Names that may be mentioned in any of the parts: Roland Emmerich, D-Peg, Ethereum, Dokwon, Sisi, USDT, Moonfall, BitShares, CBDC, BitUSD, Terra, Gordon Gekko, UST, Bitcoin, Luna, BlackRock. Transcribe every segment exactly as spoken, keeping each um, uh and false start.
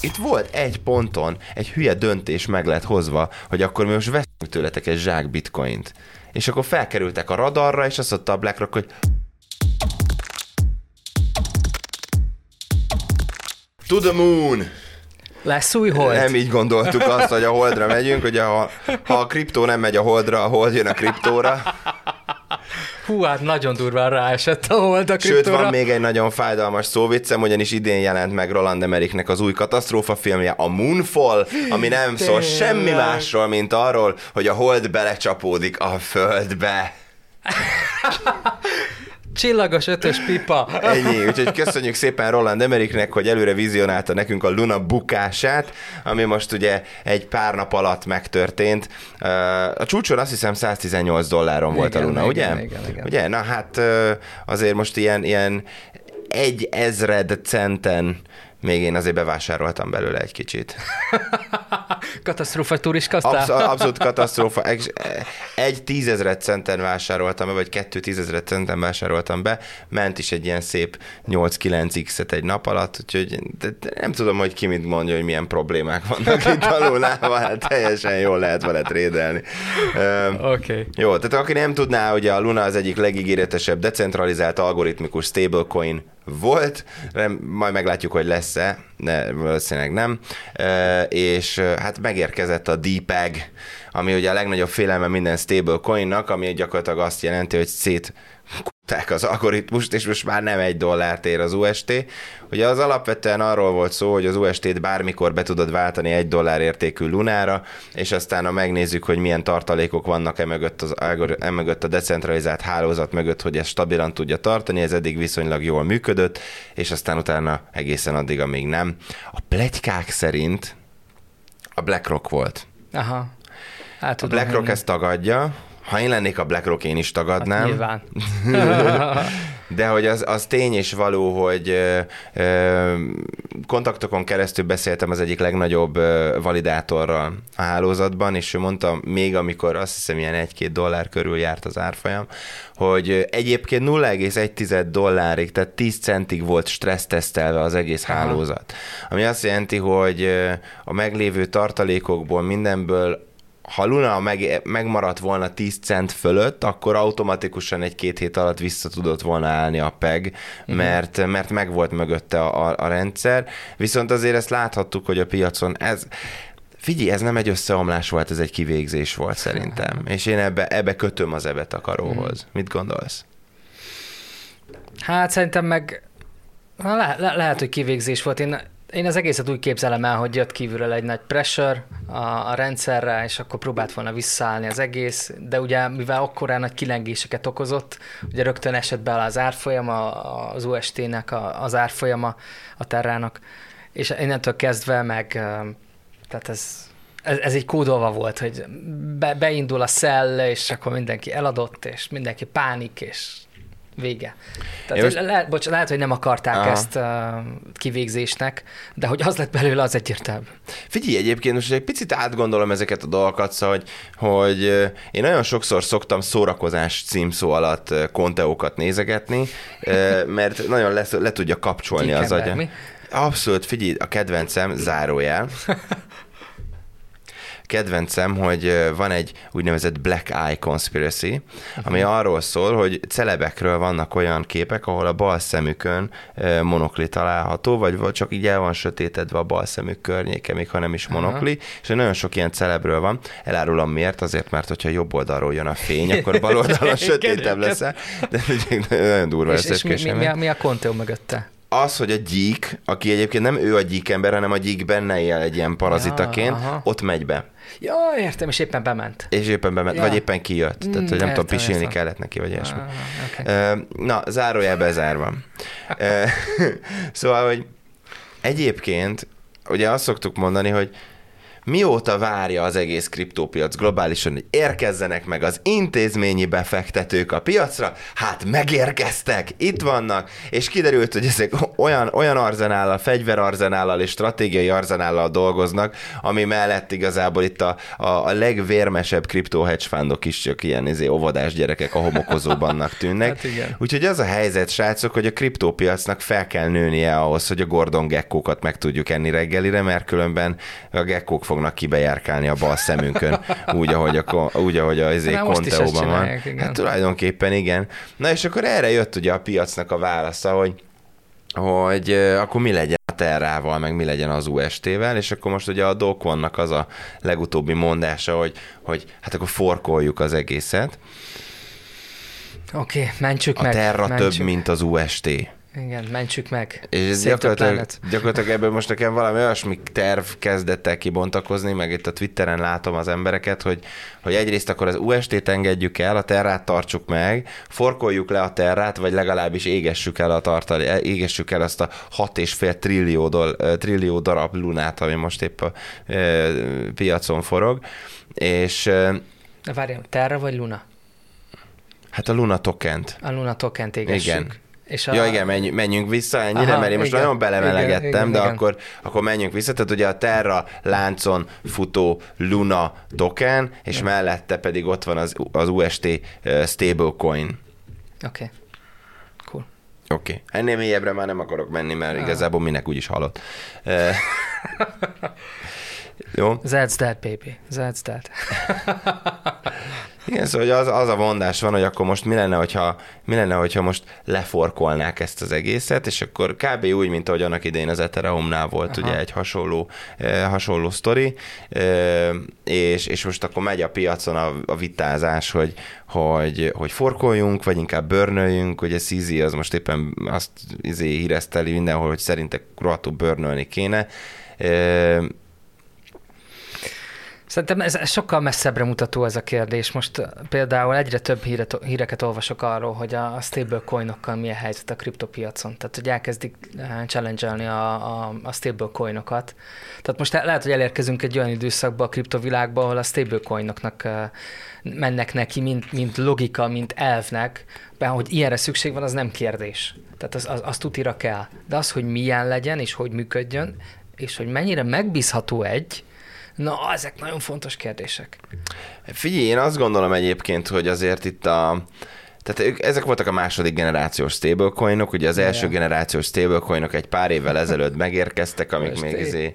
itt volt egy ponton egy hülye döntés meg lett hozva, hogy akkor mi most veszünk tőletek egy zsák bitcoint. És akkor felkerültek a radarra, és azt mondta a BlackRock, hogy to the moon! Lesz új hold? Nem így gondoltuk azt, hogy a holdra megyünk, hogy ha, ha a kriptó nem megy a holdra, a hold jön a kriptóra. Hú, hát nagyon durván ráesett a hold a kriptóra. Sőt, van még egy nagyon fájdalmas szóviccem, ugyanis idén jelent meg Roland Emmerichnek az új katasztrófafilmje, a Moonfall, ami nem szól semmi másról, mint arról, hogy a hold belecsapódik a földbe. Csillagos ötös pipa. Ennyi, úgyhogy köszönjük szépen Roland Emmerichnek, hogy előre vizionálta nekünk a Luna bukását, ami most ugye egy pár nap alatt megtörtént. A csúcson azt hiszem száztizennyolc dolláron volt igen, a Luna, igen, ugye? Igen, igen, igen. Ugye? Na hát azért most ilyen, ilyen egy ezred centen még én azért bevásároltam belőle egy kicsit. Katasztrófa turiskasztál? Abszol, abszolút katasztrófa. Egy, egy tízezret centen vásároltam be, vagy kettő tízezret centen vásároltam be, ment is egy ilyen szép nyolc-kilenc iksz-et egy nap alatt, úgyhogy de, de nem tudom, hogy ki mit mondja, hogy milyen problémák vannak itt a Lunával, hát teljesen jól lehet vele trédelni. Oké. Okay. Jó, tehát aki nem tudná, ugye a Luna az egyik legígéretesebb, decentralizált, algoritmikus stablecoin volt, majd meglátjuk, hogy lesz-e, de valószínűleg nem, e, és hát megérkezett a D-Peg, ami ugye a legnagyobb félelme minden stablecoinnak, ami gyakorlatilag azt jelenti, hogy szétkutták az algoritmust, és most már nem egy dollárt ér az u es té. Ugye az alapvetően arról volt szó, hogy az u es té-t bármikor be tudod váltani egy dollár értékű lunára, és aztán ha megnézzük, hogy milyen tartalékok vannak emögött, az, emögött a decentralizált hálózat mögött, hogy ezt stabilan tudja tartani, ez eddig viszonylag jól működött, és aztán utána egészen addig, amíg nem. A pletykák szerint a BlackRock volt. Aha. Hát, a BlackRock henni. Ezt tagadja. Ha én lennék a BlackRock, én is tagadnám. Hát nyilván. De hogy az, az tény és való, hogy ö, ö, kontaktokon keresztül beszéltem az egyik legnagyobb ö, validátorral a hálózatban, és ő mondta, még amikor azt hiszem ilyen egy-két dollár körül járt az árfolyam, hogy egyébként nulla egész egy dollárig, tehát tíz centig volt stressztesztelve az egész hálózat. Ami azt jelenti, hogy a meglévő tartalékokból, mindenből ha Luna meg, megmaradt volna tíz cent fölött, akkor automatikusan egy-két hét alatt vissza tudott volna állni a peg, mert, mert meg volt mögötte a, a, a rendszer. Viszont azért ezt láthattuk, hogy a piacon ez... Figyelj, ez nem egy összeomlás volt, ez egy kivégzés volt szerintem. És én ebbe, ebbe kötöm az ebetakaróhoz. Hmm. Mit gondolsz? Hát szerintem meg... Na, le, le, lehet, hogy kivégzés volt. Én... Én az egészet úgy képzelem el, hogy jött kívülről egy nagy pressure a, a rendszerre, és akkor próbált volna visszaállni az egész, de ugye mivel akkorán nagy kilengéseket okozott, ugye rögtön esett be az árfolyama, az u es té-nek a, az árfolyama, a Terrának, és innentől kezdve meg, tehát ez, ez, ez így kódolva volt, hogy be, beindul a sell, és akkor mindenki eladott, és mindenki pánik, és... Vége. Tehát most... le, bocs, lehet, hogy nem akarták Aha. ezt uh, kivégzésnek, de hogy az lett belőle, az egyértelmű. Figyelj, egyébként most egy picit átgondolom ezeket a dolgokat, szóval, hogy, hogy én nagyon sokszor szoktam szórakozás címszó alatt konteókat nézegetni, mert nagyon le, le tudja kapcsolni Kinken az agyam. Abszolút, figyelj, a kedvencem, zárójel. Kedvencem, hogy van egy úgynevezett Black Eye Conspiracy, ami arról szól, hogy celebekről vannak olyan képek, ahol a bal szemükön monokli található, vagy csak így el van sötétedve a bal szemük környéke, még ha nem is monokli, Aha. és nagyon sok ilyen celebről van. Elárulom miért, azért, mert hogyha jobb oldalról jön a fény, akkor bal oldalon sötétebb leszel, de nagyon durva lesz. És, és mi, mi, mi a konteó mögötte? Az, hogy a gyík, aki egyébként nem ő a gyík ember, hanem a gyík benne él egy ilyen parazitaként, ja, ott megy be. Ja, értem, és éppen bement. És éppen bement, ja. vagy éppen kijött. Mm, tehát, hogy nem tudom, pisilni értem. Kellett neki, vagy ilyesmi. Ah, okay. Na, zárójel bezárva. Szóval, hogy egyébként, ugye azt szoktuk mondani, hogy mióta várja az egész kriptópiac globálisan, hogy érkezzenek meg az intézményi befektetők a piacra, hát megérkeztek, itt vannak, és kiderült, hogy ezek olyan, olyan arzenállal, fegyverarzenállal és stratégiai arzenállal dolgoznak, ami mellett igazából itt a, a, a legvérmesebb kriptó hedgefundok is csak ilyen izé, óvodás gyerekek a homokozóbannak tűnnek. Hát igen. Úgyhogy az a helyzet, srácok, hogy a kriptópiacnak fel kell nőnie ahhoz, hogy a Gordon Gekkókat meg tudjuk enni reggelire, mert különben a gekkók fognak kibejárkálni a bal szemünkön, úgy, ahogy a, úgy, ahogy a izé, Conteóban van. Hát tulajdonképpen igen. Na és akkor erre jött ugye a piacnak a válasza, hogy, hogy akkor mi legyen a Terrával, meg mi legyen az u es té-vel, és akkor most ugye a Dokwonnak az a legutóbbi mondása, hogy, hogy hát akkor forkoljuk az egészet. Oké, okay, mentsük a meg. A Terra mentsük. Több, mint az u es té. Igen, mentsük meg. És ez gyakorlatilag, gyakorlatilag ebből most nekem valami olyasmi terv kezdett el kibontakozni, meg itt a Twitteren látom az embereket, hogy, hogy egyrészt akkor az u es té-t engedjük el, a Terrát tartsuk meg, forkoljuk le a Terrát, vagy legalábbis égessük el a tartali, égessük el azt a hat egész öt trillió darab lunát, ami most épp a e, piacon forog. És... Na várjál, Terra vagy Luna? Hát a Luna tokent. A Luna tokent égessük. Igen. És a... Ja igen, menj, menjünk vissza ennyire, aha, mert én most igen, nagyon belemelegettem, igen, igen, de igen. Akkor, akkor menjünk vissza. Tehát ugye a Terra láncon futó Luna token, és igen. Mellette pedig ott van az, az u es té stablecoin. Oké. Okay. Cool. Oké. Okay. Ennél mélyebbre már nem akarok menni, mert ah. igazából minek úgyis halott. Jó? That's that, baby. That's that. Igen, szóval az, az a mondás van, hogy akkor most mi lenne, hogyha, mi lenne, hogyha most leforkolnák ezt az egészet, és akkor kb. Úgy, mint ahogy annak idején az Ethereumnál volt, aha. Ugye egy hasonló, eh, hasonló sztori, eh, és, és most akkor megy a piacon a, a vitázás, hogy, hogy, hogy forkoljunk, vagy inkább burnöljünk, ugye Sisi az most éppen azt izé híreszteli mindenhol, hogy szerinte rohadtul burnölni kéne, eh, szerintem ez sokkal messzebbre mutató ez a kérdés. Most például egyre több híret, híreket olvasok arról, hogy a stablecoinokkal milyen helyzet a kriptopiacon. Tehát, hogy elkezdik challenge-elni a, a, a stablecoinokat. Tehát most lehet, hogy elérkezünk egy olyan időszakba a kriptovilágba, ahol a stablecoinoknak mennek neki, mint, mint logika, mint elvnek, mert hogy ilyenre szükség van, az nem kérdés. Tehát az, az, az tutira kell. De az, hogy milyen legyen, és hogy működjön, és hogy mennyire megbízható egy, na, ezek nagyon fontos kérdések. Figyelj, én azt gondolom egyébként, hogy azért itt a... Tehát ők, ezek voltak a második generációs stablecoinok, ugye az első ja. generációs stablecoinok egy pár évvel ezelőtt megérkeztek, amik u es té, még izé...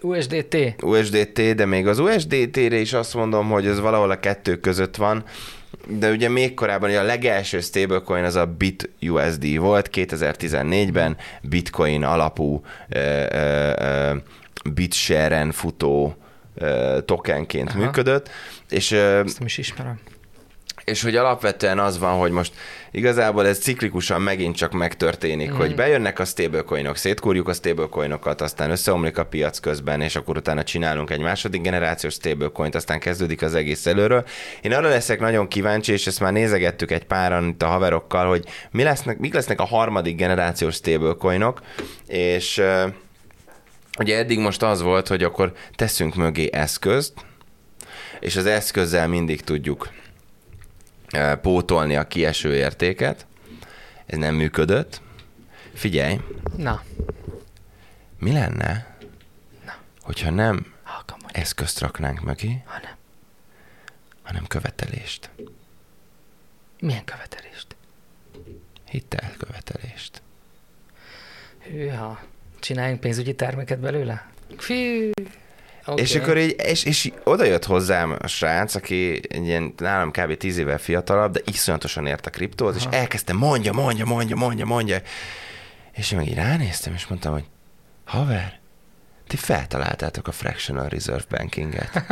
u es dé té. u es dé té, de még az u es dé té-re is azt mondom, hogy ez valahol a kettő között van, de ugye még korábban ugye a legelső stablecoin az a BitUSD volt, kétezer-tizennégyben bitcoin alapú ö, ö, ö, BitShare-en futó tokenként aha. működött. És, ezt nem is ismerem. És hogy alapvetően az van, hogy most igazából ez ciklikusan megint csak megtörténik, mm. hogy bejönnek a stablecoinok, szétkúrjuk a stablecoinokat, aztán összeomlik a piac közben, és akkor utána csinálunk egy második generációs stablecoint, aztán kezdődik az egész előről. Én arra leszek nagyon kíváncsi, és ezt már nézegettük egy páran itt a haverokkal, hogy mi lesznek, mik lesznek a harmadik generációs stablecoinok, és... Ugye eddig most az volt, hogy akkor teszünk mögé eszközt, és az eszközzel mindig tudjuk pótolni a kieső értéket. Ez nem működött. Figyelj! Na. Mi lenne, na. hogyha nem eszközt raknánk mögé, hanem. hanem követelést? Milyen követelést? Hitelkövetelést. Hűha. Csináljunk pénzügyi terméket belőle? Fű. Okay. És akkor így, és, és oda jött hozzám a srác, aki egy ilyen nálam kb. tíz évvel fiatalabb, de iszonyatosan ért a kriptót, aha. és elkezdte mondja, mondja, mondja, mondja, mondja. És én meg így ránéztem, és mondtam, hogy haver, ti feltaláltátok a fractional reserve bankinget.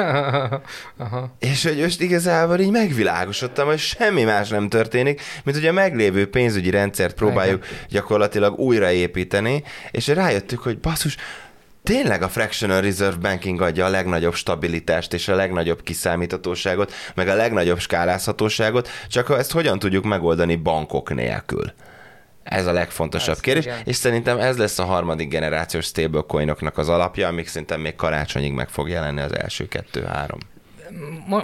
Aha. És hogy most igazából így megvilágosodtam, hogy semmi más nem történik, mint hogy a meglévő pénzügyi rendszert próbáljuk gyakorlatilag újraépíteni, és rájöttük, hogy basszus, tényleg a fractional reserve banking adja a legnagyobb stabilitást és a legnagyobb kiszámíthatóságot, meg a legnagyobb skálázhatóságot, csak ezt hogyan tudjuk megoldani bankok nélkül. Ez a legfontosabb ez, kérdés, igen. És szerintem ez lesz a harmadik generációs stablecoinoknak az alapja, amik szerintem még karácsonyig meg fog jelenni az első kettő-három.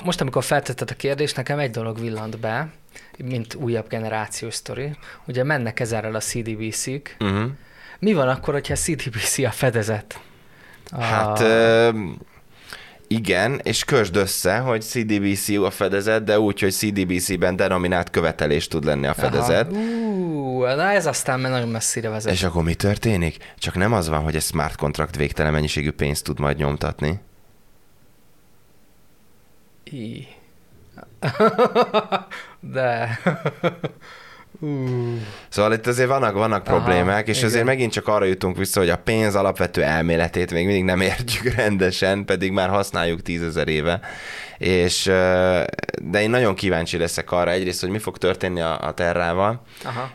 Most, amikor feltetted a kérdést, nekem egy dolog villant be, mint újabb generációs sztori. Ugye mennek ezerrel a cé dé bé cék. Uh-huh. Mi van akkor, hogyha a cé dé bé cé a fedezet? A... Hát... Ö... Igen, és kösd össze, hogy cé dé bé cé a fedezet, de úgy, hogy cé dé bé cében denominált követelés tud lenni a fedezet. Ú, na ez aztán már nagyon messzire vezet. És akkor mi történik? Csak nem az van, hogy egy smart contract végtelen mennyiségű pénzt tud majd nyomtatni. I. de... Uh. Szóval itt azért vannak, vannak Aha, problémák, és igen. azért megint csak arra jutunk vissza, hogy a pénz alapvető elméletét még mindig nem értjük rendesen, pedig már használjuk tízezer éve. És, de én nagyon kíváncsi leszek arra egyrészt, hogy mi fog történni a, a Terrával. Aha.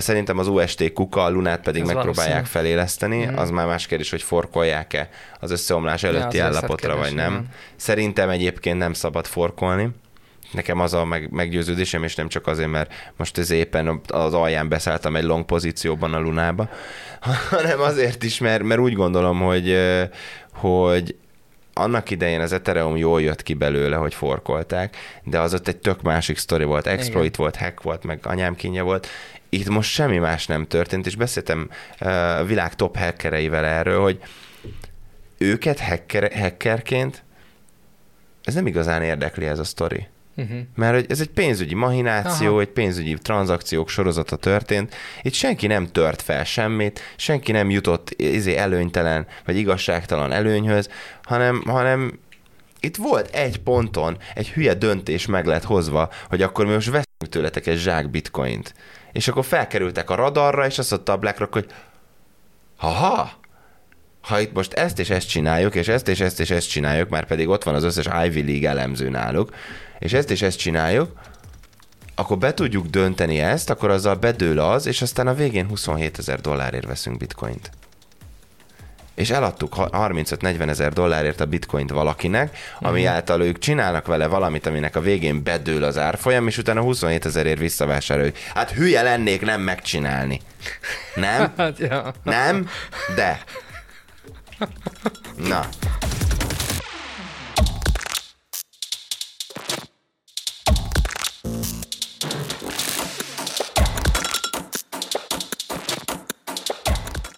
Szerintem az u es té kuka, a Lunát pedig Ez megpróbálják feléleszteni. Hmm. Az már más kérdés, hogy forkolják-e az összeomlás előtti ja, állapotra, vagy nem. nem. Szerintem egyébként nem szabad forkolni. Nekem az a meg, meggyőződésem, és nem csak azért, mert most ez éppen az alján beszálltam egy long pozícióban a Lunába, hanem azért is, mert, mert úgy gondolom, hogy, hogy annak idején az Ethereum jól jött ki belőle, hogy forkolták, de az ott egy tök másik sztori volt, exploit Igen. volt, hack volt, meg anyám kínja volt. Itt most semmi más nem történt, és beszéltem a világ top hackereivel erről, hogy őket hacker, hackerként ez nem igazán érdekli ez a sztori. Uh-huh. Mert ez egy pénzügyi mahináció, Aha. egy pénzügyi tranzakciók sorozata történt, itt senki nem tört fel semmit, senki nem jutott izé előnytelen vagy igazságtalan előnyhöz, hanem, hanem itt volt egy ponton egy hülye döntés meg lett hozva, hogy akkor mi most veszünk tőletek egy zsák bitcoint. És akkor felkerültek a radarra, és azt mondta a BlackRock, hogy haha, ha itt most ezt és ezt csináljuk, és ezt és ezt és ezt csináljuk, már pedig ott van az összes Ivy League elemző náluk, és ezt és ezt csináljuk, akkor be tudjuk dönteni ezt, akkor azzal bedől az, és aztán a végén huszonhétezer dollárért veszünk bitcoint. És eladtuk harmincöt-negyvenezer dollárért a bitcoint valakinek, ami uh-huh. által ők csinálnak vele valamit, aminek a végén bedől az árfolyam, és utána huszonhétezerért visszavásároljuk. Hát hülye lennék nem megcsinálni. Nem? Nem? De... Na.